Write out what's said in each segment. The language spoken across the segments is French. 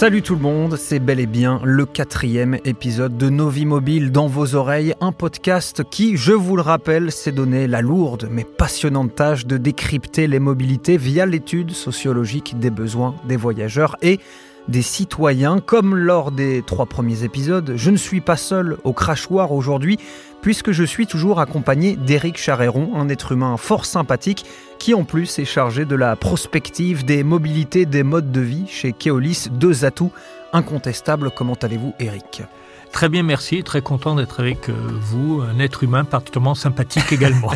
Salut tout le monde, c'est bel et bien le 4e épisode de Nos Vies Mobiles dans vos oreilles, un podcast qui, je vous le rappelle, s'est donné la lourde mais passionnante tâche de décrypter les mobilités via l'étude sociologique des besoins des voyageurs et des citoyens. Comme lors des 3 premiers épisodes, je ne suis pas seul au crachoir aujourd'hui, puisque je suis toujours accompagné d'Éric Charéron, un être humain fort sympathique qui en plus est chargé de la prospective des mobilités, des modes de vie chez Keolis, 2 atouts incontestables. Comment allez-vous, Éric ? Très bien, merci. Très content d'être avec vous, un être humain particulièrement sympathique également.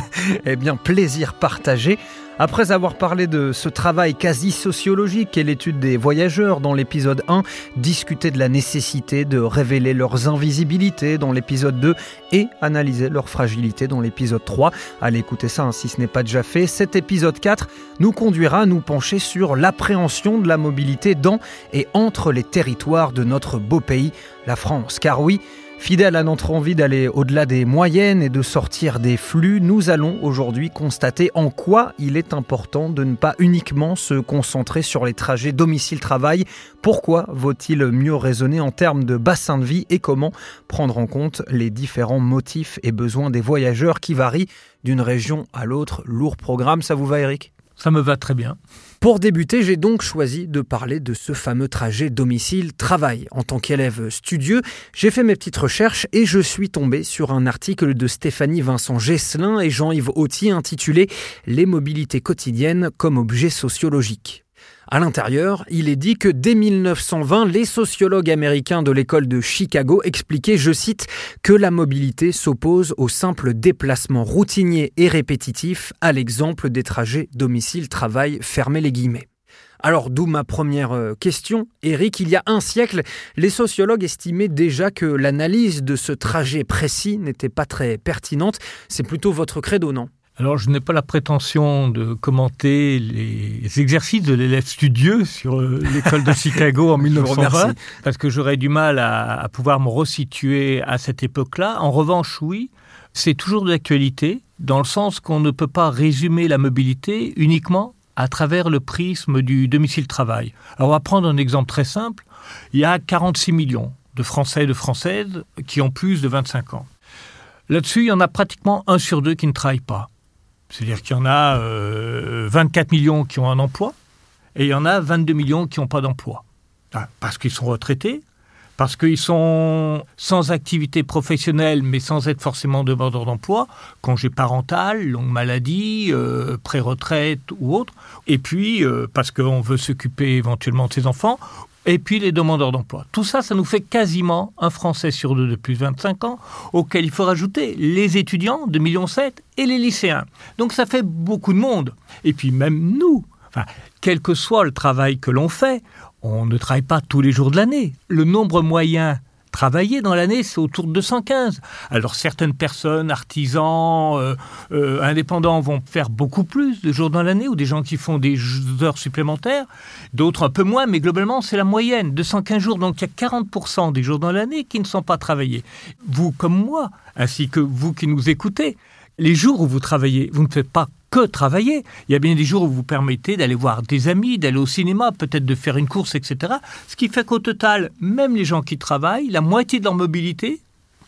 Eh bien, plaisir partagé. Après avoir parlé de ce travail quasi sociologique et l'étude des voyageurs dans l'épisode 1, discuté de la nécessité de révéler leurs invisibilités dans l'épisode 2 et analyser leur fragilité dans l'épisode 3. Allez écouter ça, si ce n'est pas déjà fait. Cet épisode 4 nous conduira à nous pencher sur l'appréhension de la mobilité dans et entre les territoires de notre beau pays, la France. Car oui, fidèle à notre envie d'aller au-delà des moyennes et de sortir des flux, nous allons aujourd'hui constater en quoi il est important de ne pas uniquement se concentrer sur les trajets domicile-travail. Pourquoi vaut-il mieux raisonner en termes de bassin de vie et comment prendre en compte les différents motifs et besoins des voyageurs qui varient d'une région à l'autre? Lourd programme, ça vous va, Eric ? Ça me va très bien. Pour débuter, j'ai donc choisi de parler de ce fameux trajet domicile-travail. En tant qu'élève studieux, j'ai fait mes petites recherches et je suis tombé sur un article de Stéphanie Vincent-Geslin et Jean-Yves Auty intitulé « Les mobilités quotidiennes comme objet sociologique ». À l'intérieur, il est dit que dès 1920, les sociologues américains de l'école de Chicago expliquaient, je cite, que la mobilité s'oppose au simple déplacement routinier et répétitif, à l'exemple des trajets domicile-travail, fermez les guillemets. Alors d'où ma première question, Éric. Il y a un siècle, les sociologues estimaient déjà que l'analyse de ce trajet précis n'était pas très pertinente. C'est plutôt votre credo, non ? Alors, je n'ai pas la prétention de commenter les exercices de l'élève studieux sur l'école de Chicago en 1920, parce que j'aurais du mal à pouvoir me resituer à cette époque-là. En revanche, oui, c'est toujours de l'actualité, dans le sens qu'on ne peut pas résumer la mobilité uniquement à travers le prisme du domicile-travail. Alors, on va prendre un exemple très simple. Il y a 46 millions de Français et de Françaises qui ont plus de 25 ans. Là-dessus, il y en a pratiquement 1 sur 2 qui ne travaille pas. C'est-à-dire qu'il y en a 24 millions qui ont un emploi et il y en a 22 millions qui n'ont pas d'emploi. Parce qu'ils sont retraités, parce qu'ils sont sans activité professionnelle mais sans être forcément demandeurs d'emploi, congé parental, longue maladie, pré-retraite ou autre, et puis parce qu'on veut s'occuper éventuellement de ses enfants, et puis les demandeurs d'emploi. Tout ça, ça nous fait quasiment 1 Français sur 2 de plus de 25 ans, auquel il faut rajouter les étudiants, 2,7 millions, et les lycéens. Donc ça fait beaucoup de monde. Et puis même nous, quel que soit le travail que l'on fait, on ne travaille pas tous les jours de l'année. Le nombre moyen travaillé dans l'année, c'est autour de 215. Alors certaines personnes, artisans, indépendants vont faire beaucoup plus de jours dans l'année, ou des gens qui font des heures supplémentaires, d'autres un peu moins, mais globalement c'est la moyenne, 215 jours. Donc il y a 40% des jours dans l'année qui ne sont pas travaillés. Vous comme moi, ainsi que vous qui nous écoutez, les jours où vous travaillez, vous ne faites pas que travailler. Il y a bien des jours où vous permettez d'aller voir des amis, d'aller au cinéma, peut-être de faire une course, etc. Ce qui fait qu'au total, même les gens qui travaillent, la moitié de leur mobilité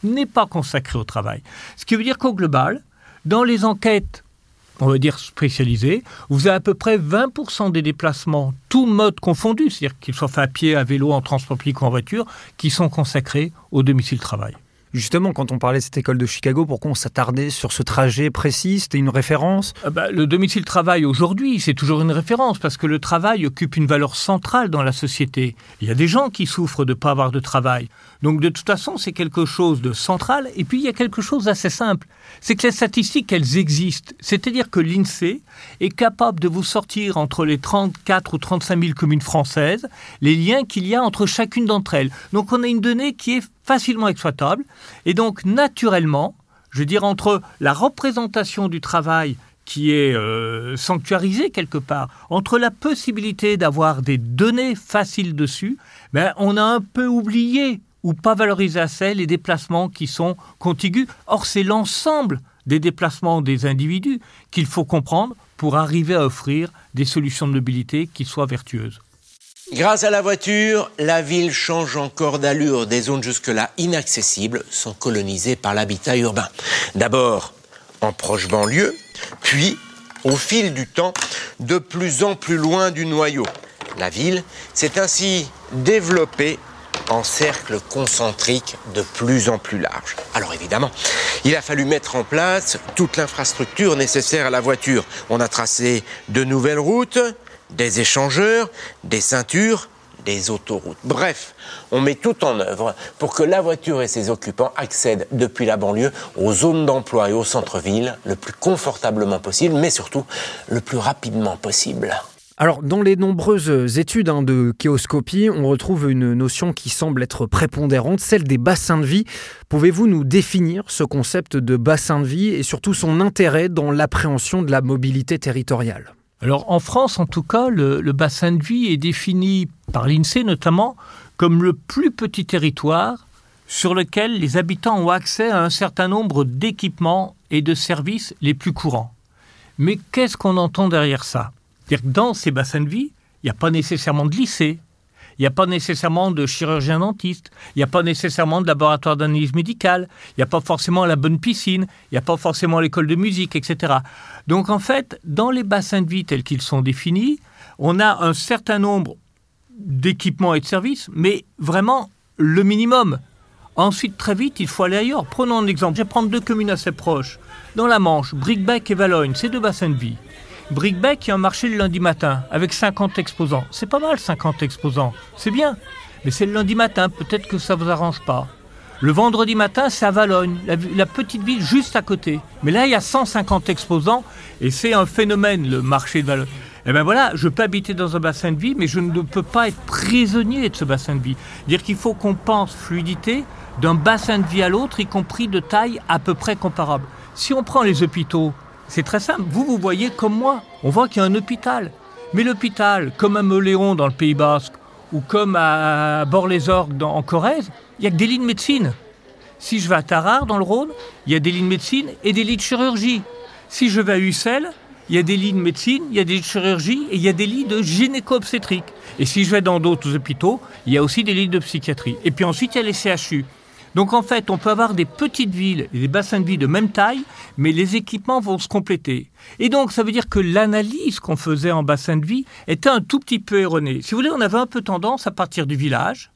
n'est pas consacrée au travail. Ce qui veut dire qu'au global, dans les enquêtes, on va dire spécialisées, vous avez à peu près 20% des déplacements, tous modes confondus, c'est-à-dire qu'ils soient faits à pied, à vélo, en transport public ou en voiture, qui sont consacrés au domicile-travail. Justement, quand on parlait de cette école de Chicago, pourquoi on s'attardait sur ce trajet précis ? C'était une référence ? Le domicile-travail aujourd'hui, c'est toujours une référence parce que le travail occupe une valeur centrale dans la société. Il y a des gens qui souffrent de ne pas avoir de travail. Donc de toute façon, c'est quelque chose de central. Et puis, il y a quelque chose d'assez simple. C'est que les statistiques, elles existent. C'est-à-dire que l'INSEE est capable de vous sortir entre les 34 ou 35 000 communes françaises les liens qu'il y a entre chacune d'entre elles. Donc on a une donnée qui est facilement exploitable. Et donc, naturellement, je veux dire, entre la représentation du travail qui est sanctuarisée quelque part, entre la possibilité d'avoir des données faciles dessus, on a un peu oublié ou pas valorisé assez les déplacements qui sont contigus. Or, c'est l'ensemble des déplacements des individus qu'il faut comprendre pour arriver à offrir des solutions de mobilité qui soient vertueuses. Grâce à la voiture, la ville change encore d'allure. Des zones jusque-là inaccessibles sont colonisées par l'habitat urbain. D'abord en proche banlieue, puis, au fil du temps, de plus en plus loin du noyau. La ville s'est ainsi développée en cercles concentriques de plus en plus larges. Alors évidemment, il a fallu mettre en place toute l'infrastructure nécessaire à la voiture. On a tracé de nouvelles routes, des échangeurs, des ceintures, des autoroutes. Bref, on met tout en œuvre pour que la voiture et ses occupants accèdent depuis la banlieue aux zones d'emploi et au centre-ville le plus confortablement possible, mais surtout le plus rapidement possible. Alors, dans les nombreuses études de Kéoscopie, on retrouve une notion qui semble être prépondérante, celle des bassins de vie. Pouvez-vous nous définir ce concept de bassin de vie et surtout son intérêt dans l'appréhension de la mobilité territoriale ? Alors, en France, en tout cas, le bassin de vie est défini par l'INSEE notamment comme le plus petit territoire sur lequel les habitants ont accès à un certain nombre d'équipements et de services les plus courants. Mais qu'est-ce qu'on entend derrière ça ? C'est-à-dire que dans ces bassins de vie, il n'y a pas nécessairement de lycée, il n'y a pas nécessairement de chirurgien-dentiste, il n'y a pas nécessairement de laboratoire d'analyse médicale, il n'y a pas forcément la bonne piscine, il n'y a pas forcément l'école de musique, etc. Donc en fait, dans les bassins de vie tels qu'ils sont définis, on a un certain nombre d'équipements et de services, mais vraiment le minimum. Ensuite, très vite, il faut aller ailleurs. Prenons un exemple. Je vais prendre deux communes assez proches. Dans la Manche, Brickbeck et Valognes, c'est deux bassins de vie. Brickbeck, il y a un marché le lundi matin avec 50 exposants. C'est pas mal, 50 exposants. C'est bien. Mais c'est le lundi matin, peut-être que ça ne vous arrange pas. Le vendredi matin, c'est à Valognes, la petite ville juste à côté. Mais là, il y a 150 exposants et c'est un phénomène, le marché de Valognes. Eh bien voilà, je peux habiter dans un bassin de vie, mais je ne peux pas être prisonnier de ce bassin de vie. Dire qu'il faut qu'on pense fluidité d'un bassin de vie à l'autre, y compris de taille à peu près comparable. Si on prend les hôpitaux, c'est très simple. Vous voyez comme moi. On voit qu'il y a un hôpital. Mais l'hôpital, comme à Mauléon dans le Pays Basque ou comme à Bort-les-Orgues en Corrèze, il n'y a que des lits de médecine. Si je vais à Tarare dans le Rhône, il y a des lits de médecine et des lits de chirurgie. Si je vais à Ussel, il y a des lits de médecine, il y a des lits de chirurgie et il y a des lits de gynéco-obstétrique. Et si je vais dans d'autres hôpitaux, il y a aussi des lits de psychiatrie. Et puis ensuite, il y a les CHU. Donc en fait, on peut avoir des petites villes et des bassins de vie de même taille, mais les équipements vont se compléter. Et donc, ça veut dire que l'analyse qu'on faisait en bassin de vie était un tout petit peu erronée. Si vous voulez, on avait un peu tendance à partir du village,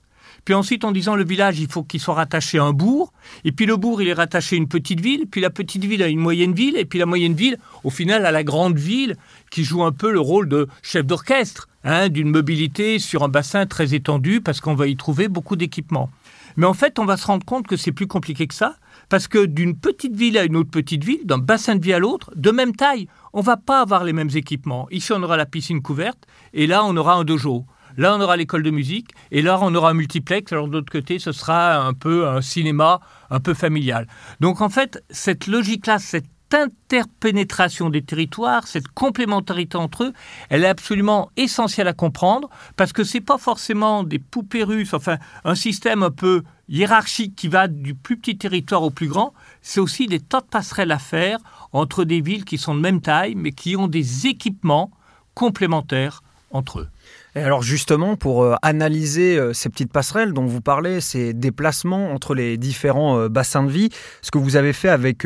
puis ensuite en disant le village, il faut qu'il soit rattaché à un bourg, et puis le bourg, il est rattaché à une petite ville, puis la petite ville à une moyenne ville, et puis la moyenne ville, au final, à la grande ville, qui joue un peu le rôle de chef d'orchestre, d'une mobilité sur un bassin très étendu, parce qu'on va y trouver beaucoup d'équipements. Mais en fait, on va se rendre compte que c'est plus compliqué que ça, parce que d'une petite ville à une autre petite ville, d'un bassin de vie à l'autre, de même taille, on ne va pas avoir les mêmes équipements. Ici, on aura la piscine couverte, et là, on aura un dojo. Là, on aura l'école de musique, et là, on aura un multiplex. Alors, de l'autre côté, ce sera un peu un cinéma, un peu familial. Donc, en fait, cette logique-là, cette interpénétration des territoires, cette complémentarité entre eux, elle est absolument essentielle à comprendre parce que c'est pas forcément des poupées russes, enfin un système un peu hiérarchique qui va du plus petit territoire au plus grand, c'est aussi des tas de passerelles à faire entre des villes qui sont de même taille mais qui ont des équipements complémentaires entre eux. Et alors justement, pour analyser ces petites passerelles dont vous parlez, ces déplacements entre les différents bassins de vie, ce que vous avez fait avec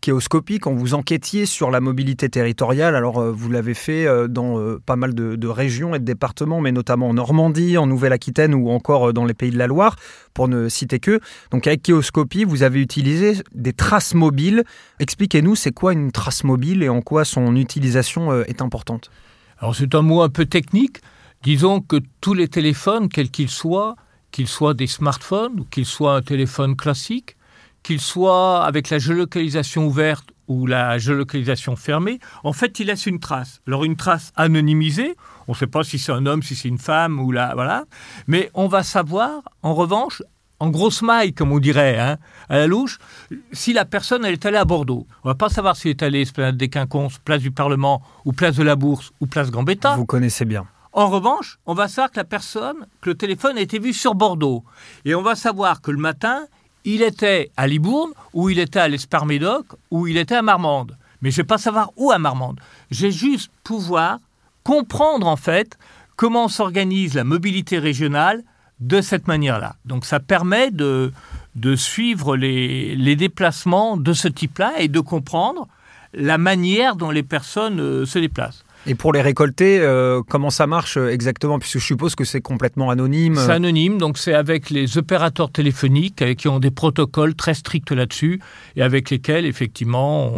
Kéoscopie quand vous enquêtiez sur la mobilité territoriale, alors vous l'avez fait dans pas mal de régions et de départements, mais notamment en Normandie, en Nouvelle-Aquitaine ou encore dans les Pays de la Loire, pour ne citer que. Donc avec Kéoscopie, vous avez utilisé des traces mobiles. Expliquez-nous, c'est quoi une trace mobile et en quoi son utilisation est importante ? Alors c'est un mot un peu technique. Disons que tous les téléphones, quels qu'ils soient des smartphones ou qu'ils soient un téléphone classique, qu'ils soient avec la géolocalisation ouverte ou la géolocalisation fermée, en fait, ils laissent une trace. Alors une trace anonymisée, on ne sait pas si c'est un homme, si c'est une femme, ou voilà. Mais on va savoir, en revanche, en grosse maille, comme on dirait, à la louche, si la personne elle est allée à Bordeaux. On ne va pas savoir si elle est allée esplanade des Quinconces, place du Parlement, ou place de la Bourse, ou place Gambetta. Vous connaissez bien. En revanche, on va savoir que le téléphone a été vu sur Bordeaux. Et on va savoir que le matin, il était à Libourne, ou il était à l'Espar-Médoc, ou il était à Marmande. Mais je ne vais pas savoir où à Marmande. J'ai juste pouvoir comprendre, en fait, comment s'organise la mobilité régionale de cette manière-là. Donc ça permet de suivre les déplacements de ce type-là et de comprendre la manière dont les personnes se déplacent. Et pour les récolter, comment ça marche exactement? Puisque je suppose que c'est complètement anonyme. C'est anonyme, donc c'est avec les opérateurs téléphoniques qui ont des protocoles très stricts là-dessus et avec lesquels, effectivement,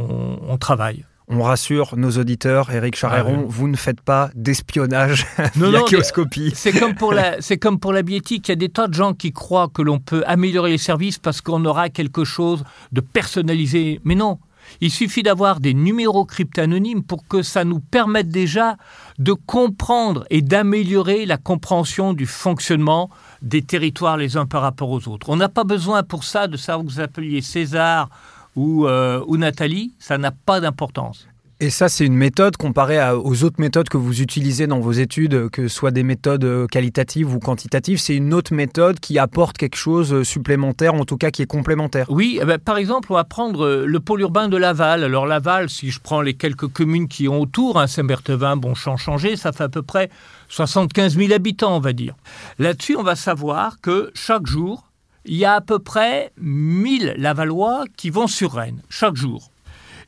on travaille. On rassure nos auditeurs, Éric Charéron, vous ne faites pas d'espionnage via Kéoscopie. C'est comme pour la biétique, il y a des tas de gens qui croient que l'on peut améliorer les services parce qu'on aura quelque chose de personnalisé. Mais non, il suffit d'avoir des numéros cryptés anonymes pour que ça nous permette déjà de comprendre et d'améliorer la compréhension du fonctionnement des territoires les uns par rapport aux autres. On n'a pas besoin pour ça de savoir que vous appeliez César ou Nathalie, ça n'a pas d'importance. Et ça, c'est une méthode comparée aux autres méthodes que vous utilisez dans vos études, que ce soit des méthodes qualitatives ou quantitatives, c'est une autre méthode qui apporte quelque chose supplémentaire, en tout cas qui est complémentaire. Oui, par exemple, on va prendre le pôle urbain de Laval. Alors Laval, si je prends les quelques communes qui ont autour, Saint-Berthevin, Bonchamp, Changé, ça fait à peu près 75 000 habitants, on va dire. Là-dessus, on va savoir que chaque jour, il y a à peu près 1000 Lavallois qui vont sur Rennes, chaque jour.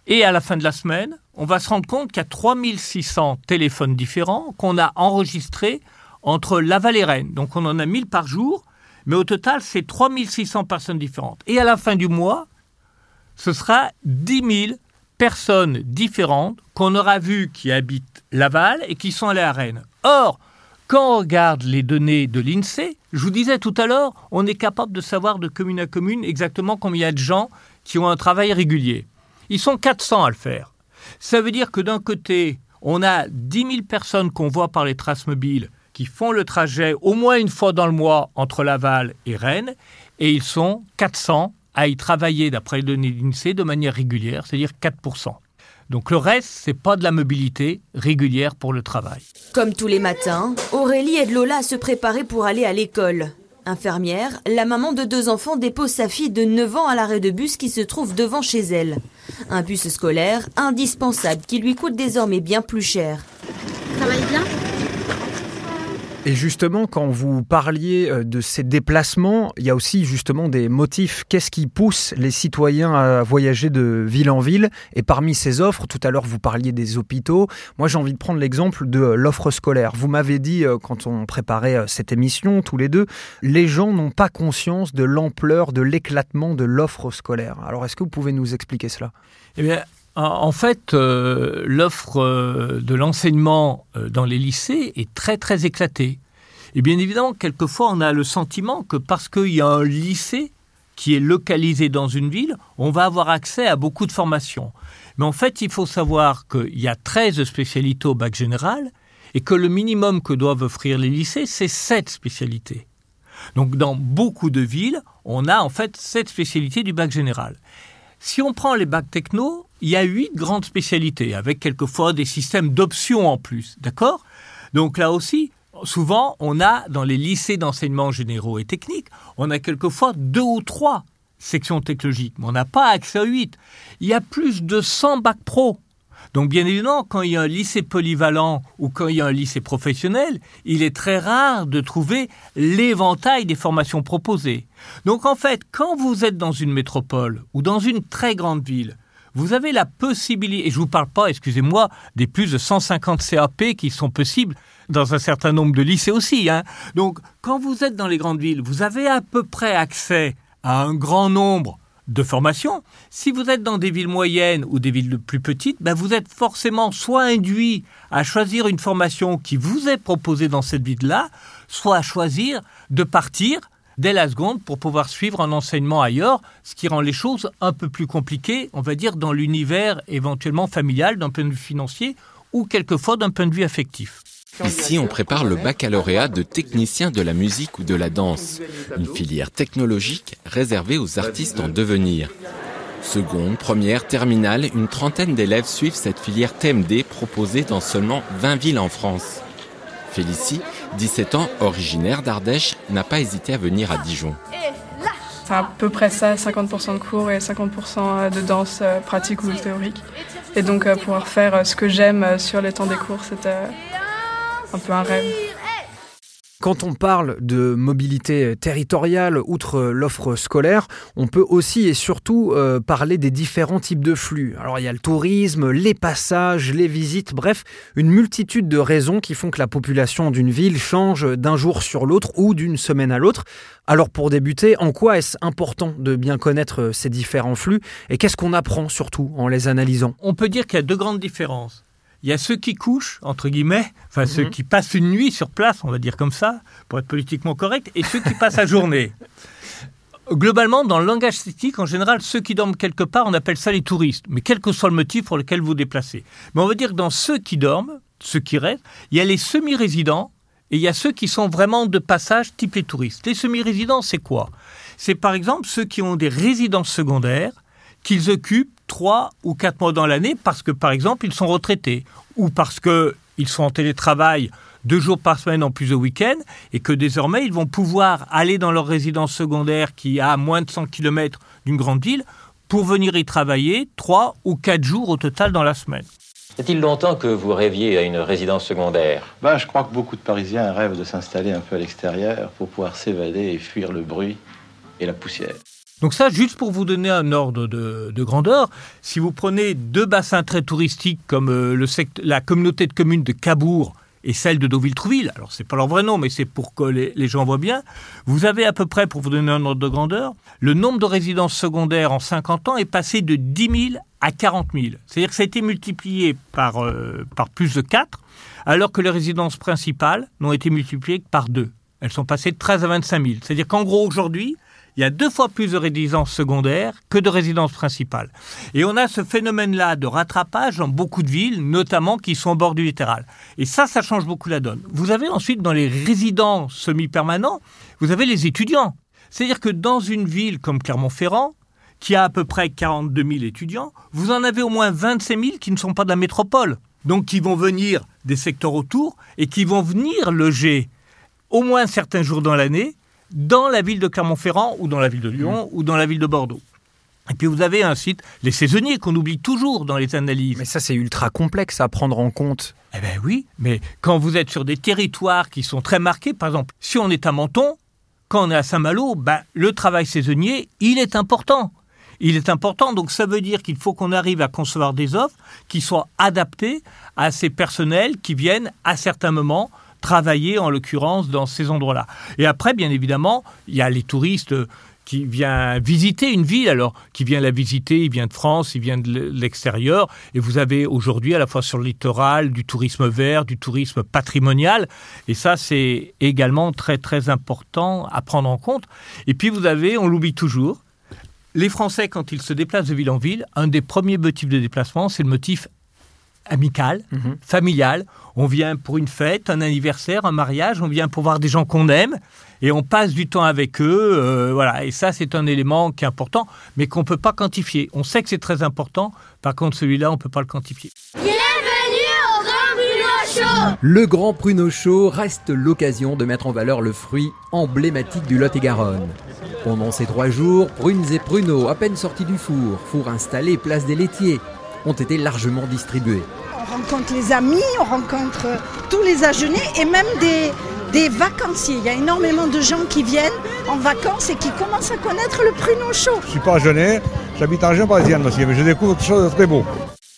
Et à la fin de la semaine, on va se rendre compte qu'il y a 3600 téléphones différents qu'on a enregistrés entre Laval et Rennes. Donc on en a 1000 par jour, mais au total, c'est 3600 personnes différentes. Et à la fin du mois, ce sera 10 000 personnes différentes qu'on aura vues qui habitent Laval et qui sont allées à Rennes. Or, quand on regarde les données de l'INSEE, je vous disais tout à l'heure, on est capable de savoir de commune à commune exactement combien il y a de gens qui ont un travail régulier. Ils sont 400 à le faire. Ça veut dire que d'un côté, on a 10 000 personnes qu'on voit par les traces mobiles qui font le trajet au moins une fois dans le mois entre Laval et Rennes, et ils sont 400 à y travailler, d'après les données de l'INSEE, de manière régulière, c'est-à-dire 4%. Donc le reste, c'est pas de la mobilité régulière pour le travail. Comme tous les matins, Aurélie aide Lola à se préparer pour aller à l'école. Infirmière, la maman de 2 enfants dépose sa fille de 9 ans à l'arrêt de bus qui se trouve devant chez elle. Un bus scolaire indispensable qui lui coûte désormais bien plus cher. Ça va bien ? Et justement, quand vous parliez de ces déplacements, il y a aussi justement des motifs. Qu'est-ce qui pousse les citoyens à voyager de ville en ville? Et parmi ces offres, tout à l'heure vous parliez des hôpitaux. Moi j'ai envie de prendre l'exemple de l'offre scolaire. Vous m'avez dit, quand on préparait cette émission, tous les deux, les gens n'ont pas conscience de l'ampleur, de l'éclatement de l'offre scolaire. Alors est-ce que vous pouvez nous expliquer cela? Eh bien, en fait, l'offre de l'enseignement dans les lycées est très, très éclatée. Et bien évidemment, quelquefois, on a le sentiment que parce qu'il y a un lycée qui est localisé dans une ville, on va avoir accès à beaucoup de formations. Mais en fait, il faut savoir qu'il y a 13 spécialités au bac général et que le minimum que doivent offrir les lycées, c'est 7 spécialités. Donc, dans beaucoup de villes, on a en fait 7 spécialités du bac général. Si on prend les bacs techno, il y a 8 grandes spécialités, avec quelquefois des systèmes d'options en plus, d'accord ? Donc là aussi, souvent, on a dans les lycées d'enseignement généraux et techniques, on a quelquefois 2 ou 3 sections technologiques, mais on n'a pas accès à 8. Il y a plus de 100 bacs pro. Donc bien évidemment, quand il y a un lycée polyvalent ou quand il y a un lycée professionnel, il est très rare de trouver l'éventail des formations proposées. Donc en fait, quand vous êtes dans une métropole ou dans une très grande ville, vous avez la possibilité, et je ne vous parle pas, excusez-moi, des plus de 150 CAP qui sont possibles dans un certain nombre de lycées aussi. Donc quand vous êtes dans les grandes villes, vous avez à peu près accès à un grand nombre de formation. Si vous êtes dans des villes moyennes ou des villes plus petites, vous êtes forcément soit induit à choisir une formation qui vous est proposée dans cette ville-là, soit à choisir de partir dès la seconde pour pouvoir suivre un enseignement ailleurs, ce qui rend les choses un peu plus compliquées, on va dire, dans l'univers éventuellement familial, d'un point de vue financier ou quelquefois d'un point de vue affectif. Ici, on prépare le baccalauréat de technicien de la musique ou de la danse, une filière technologique réservée aux artistes en devenir. Seconde, première, terminale, une trentaine d'élèves suivent cette filière TMD proposée dans seulement 20 villes en France. Félicie, 17 ans, originaire d'Ardèche, n'a pas hésité à venir à Dijon. C'est à peu près ça, 50% de cours et 50% de danse pratique ou théorique. Et donc pouvoir faire ce que j'aime sur les temps des cours, c'était un peu un rêve. Quand on parle de mobilité territoriale, outre l'offre scolaire, on peut aussi et surtout parler des différents types de flux. Alors il y a le tourisme, les passages, les visites, bref, une multitude de raisons qui font que la population d'une ville change d'un jour sur l'autre ou d'une semaine à l'autre. Alors pour débuter, en quoi est-ce important de bien connaître ces différents flux et qu'est-ce qu'on apprend surtout en les analysant ? On peut dire qu'il y a deux grandes différences. Il y a ceux qui couchent, entre guillemets, enfin ceux qui passent une nuit sur place, on va dire comme ça, pour être politiquement correct, et ceux qui passent la journée. Globalement, dans le langage statistique, en général, ceux qui dorment quelque part, on appelle ça les touristes, mais quel que soit le motif pour lequel vous déplacez. Mais on va dire que dans ceux qui dorment, ceux qui restent, il y a les semi-résidents et il y a ceux qui sont vraiment de passage, type les touristes. Les semi-résidents, c'est quoi ? C'est par exemple ceux qui ont des résidences secondaires qu'ils occupent 3 ou 4 mois dans l'année parce que, par exemple, ils sont retraités ou parce qu'ils sont en télétravail 2 jours par semaine en plus au week-end et que désormais, ils vont pouvoir aller dans leur résidence secondaire qui est à moins de 100 km d'une grande ville pour venir y travailler 3 ou 4 jours au total dans la semaine. Est-il longtemps que vous rêviez à une résidence secondaire ? Je crois que beaucoup de Parisiens rêvent de s'installer un peu à l'extérieur pour pouvoir s'évader et fuir le bruit et la poussière. Donc ça, juste pour vous donner un ordre de grandeur, si vous prenez 2 bassins très touristiques comme la communauté de communes de Cabourg et celle de Deauville-Trouville, alors c'est pas leur vrai nom, mais c'est pour que les gens voient bien, vous avez à peu près, pour vous donner un ordre de grandeur, le nombre de résidences secondaires en 50 ans est passé de 10 000 à 40 000. C'est-à-dire que ça a été multiplié par plus de 4, alors que les résidences principales n'ont été multipliées que par 2. Elles sont passées de 13 à 25 000. C'est-à-dire qu'en gros, aujourd'hui, il y a 2 fois plus de résidences secondaires que de résidences principales. Et on a ce phénomène-là de rattrapage dans beaucoup de villes, notamment qui sont au bord du littoral. Et ça change beaucoup la donne. Vous avez ensuite, dans les résidents semi-permanents, vous avez les étudiants. C'est-à-dire que dans une ville comme Clermont-Ferrand, qui a à peu près 42 000 étudiants, vous en avez au moins 25 000 qui ne sont pas de la métropole. Donc qui vont venir des secteurs autour et qui vont venir loger au moins certains jours dans l'année dans la ville de Clermont-Ferrand ou dans la ville de Lyon ou dans la ville de Bordeaux. Et puis vous avez ensuite les saisonniers qu'on oublie toujours dans les analyses. Mais ça, c'est ultra complexe à prendre en compte. Eh bien oui, mais quand vous êtes sur des territoires qui sont très marqués, par exemple, si on est à Menton, quand on est à Saint-Malo, le travail saisonnier, il est important. Il est important, donc ça veut dire qu'il faut qu'on arrive à concevoir des offres qui soient adaptées à ces personnels qui viennent à certains moments travailler, en l'occurrence, dans ces endroits-là. Et après, bien évidemment, il y a les touristes qui viennent visiter une ville, alors, qui viennent la visiter, ils viennent de France, ils viennent de l'extérieur, et vous avez aujourd'hui, à la fois sur le littoral, du tourisme vert, du tourisme patrimonial, et ça, c'est également très, très important à prendre en compte. Et puis, vous avez, on l'oublie toujours, les Français, quand ils se déplacent de ville en ville, un des premiers motifs de déplacement, c'est le motif amical, familial. On vient pour une fête, un anniversaire, un mariage, on vient pour voir des gens qu'on aime et on passe du temps avec eux. Voilà. Et ça, c'est un élément qui est important, mais qu'on ne peut pas quantifier. On sait que c'est très important. Par contre, celui-là, on ne peut pas le quantifier. Le Grand Pruneau Show reste l'occasion de mettre en valeur le fruit emblématique du Lot-et-Garonne. Pendant ces 3 jours, prunes et pruneaux à peine sortis du four installé place des laitiers, ont été largement distribués. On rencontre les amis, on rencontre tous les Agenais et même des vacanciers. Il y a énormément de gens qui viennent en vacances et qui commencent à connaître le Pruneau Show. Je ne suis pas Agenais, j'habite en région parisienne, monsieur, mais je découvre quelque chose de très beau.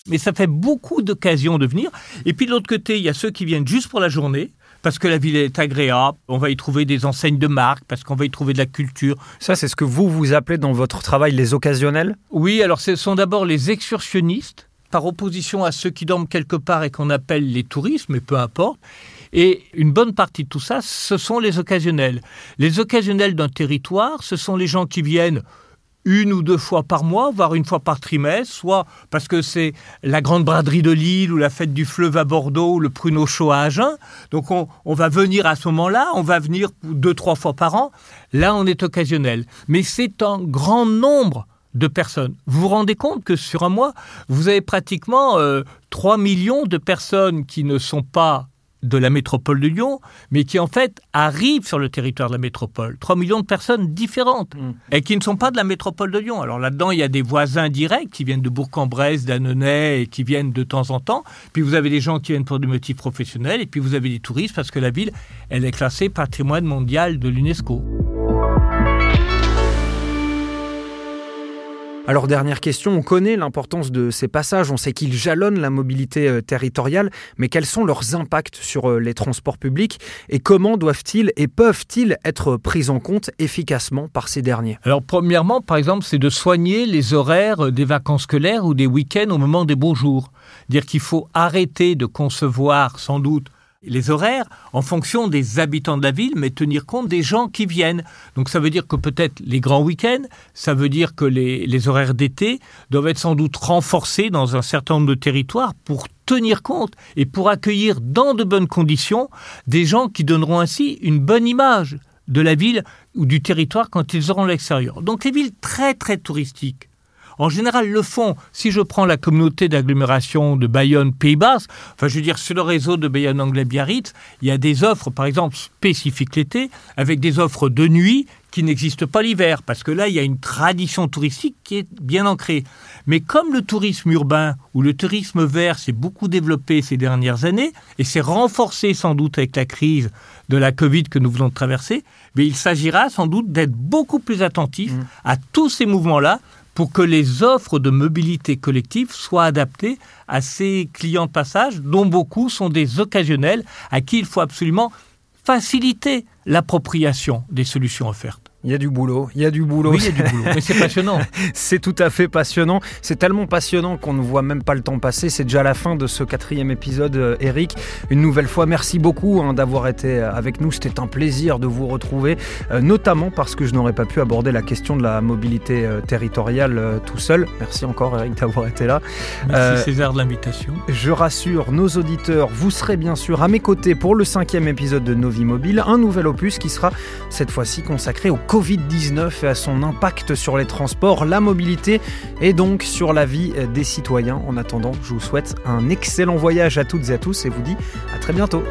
Mais ça fait beaucoup d'occasions de venir. Et puis de l'autre côté, il y a ceux qui viennent juste pour la journée, parce que la ville est agréable, on va y trouver des enseignes de marque, parce qu'on va y trouver de la culture. Ça, c'est ce que vous appelez dans votre travail les occasionnels ? Oui, alors ce sont d'abord les excursionnistes, par opposition à ceux qui dorment quelque part et qu'on appelle les touristes, mais peu importe. Et une bonne partie de tout ça, ce sont les occasionnels. Les occasionnels d'un territoire, ce sont les gens qui viennent 1 ou 2 fois par mois, voire 1 fois par trimestre, soit parce que c'est la grande braderie de Lille ou la fête du fleuve à Bordeaux ou le Pruneau Show à Agen. Donc on va venir à ce moment-là, on va venir 2, 3 fois par an. Là, on est occasionnel. Mais c'est un grand nombre de personnes. Vous vous rendez compte que sur un mois, vous avez pratiquement 3 millions de personnes qui ne sont pas de la métropole de Lyon, mais qui en fait arrivent sur le territoire de la métropole. 3 millions de personnes différentes et qui ne sont pas de la métropole de Lyon. Alors là-dedans, il y a des voisins directs qui viennent de Bourg-en-Bresse, d'Annonay et qui viennent de temps en temps. Puis vous avez des gens qui viennent pour des motifs professionnels et puis vous avez des touristes parce que la ville, elle est classée patrimoine mondial de l'UNESCO. Alors, dernière question, on connaît l'importance de ces passages, on sait qu'ils jalonnent la mobilité territoriale, mais quels sont leurs impacts sur les transports publics et comment doivent-ils et peuvent-ils être pris en compte efficacement par ces derniers? Alors, premièrement, par exemple, c'est de soigner les horaires des vacances scolaires ou des week-ends au moment des beaux jours. Dire qu'il faut arrêter de concevoir, sans doute, les horaires en fonction des habitants de la ville, mais tenir compte des gens qui viennent. Donc ça veut dire que peut-être les grands week-ends, ça veut dire que les horaires d'été doivent être sans doute renforcés dans un certain nombre de territoires pour tenir compte et pour accueillir dans de bonnes conditions des gens qui donneront ainsi une bonne image de la ville ou du territoire quand ils auront l'extérieur. Donc les villes très très touristiques, en général, le font. Si je prends la communauté d'agglomération de Bayonne-Pays Basque, enfin, je veux dire, sur le réseau de Bayonne-Anglais-Biarritz, il y a des offres, par exemple, spécifiques l'été, avec des offres de nuit qui n'existent pas l'hiver, parce que là, il y a une tradition touristique qui est bien ancrée. Mais comme le tourisme urbain ou le tourisme vert s'est beaucoup développé ces dernières années, et s'est renforcé sans doute avec la crise de la Covid que nous venons de traverser, mais il s'agira sans doute d'être beaucoup plus attentif à tous ces mouvements-là, pour que les offres de mobilité collective soient adaptées à ces clients de passage, dont beaucoup sont des occasionnels à qui il faut absolument faciliter l'appropriation des solutions offertes. Il y a du boulot. Oui, il y a du boulot, mais c'est passionnant. C'est tout à fait passionnant. C'est tellement passionnant qu'on ne voit même pas le temps passer. C'est déjà la fin de ce 4e épisode, Éric. Une nouvelle fois, merci beaucoup d'avoir été avec nous. C'était un plaisir de vous retrouver, notamment parce que je n'aurais pas pu aborder la question de la mobilité territoriale tout seul. Merci encore, Éric, d'avoir été là. Merci, César, de l'invitation. Je rassure nos auditeurs, vous serez bien sûr à mes côtés pour le 5e épisode de Nos Vies Mobiles, un nouvel opus qui sera cette fois-ci consacré au Covid-19 et à son impact sur les transports, la mobilité et donc sur la vie des citoyens. En attendant, je vous souhaite un excellent voyage à toutes et à tous et vous dis à très bientôt.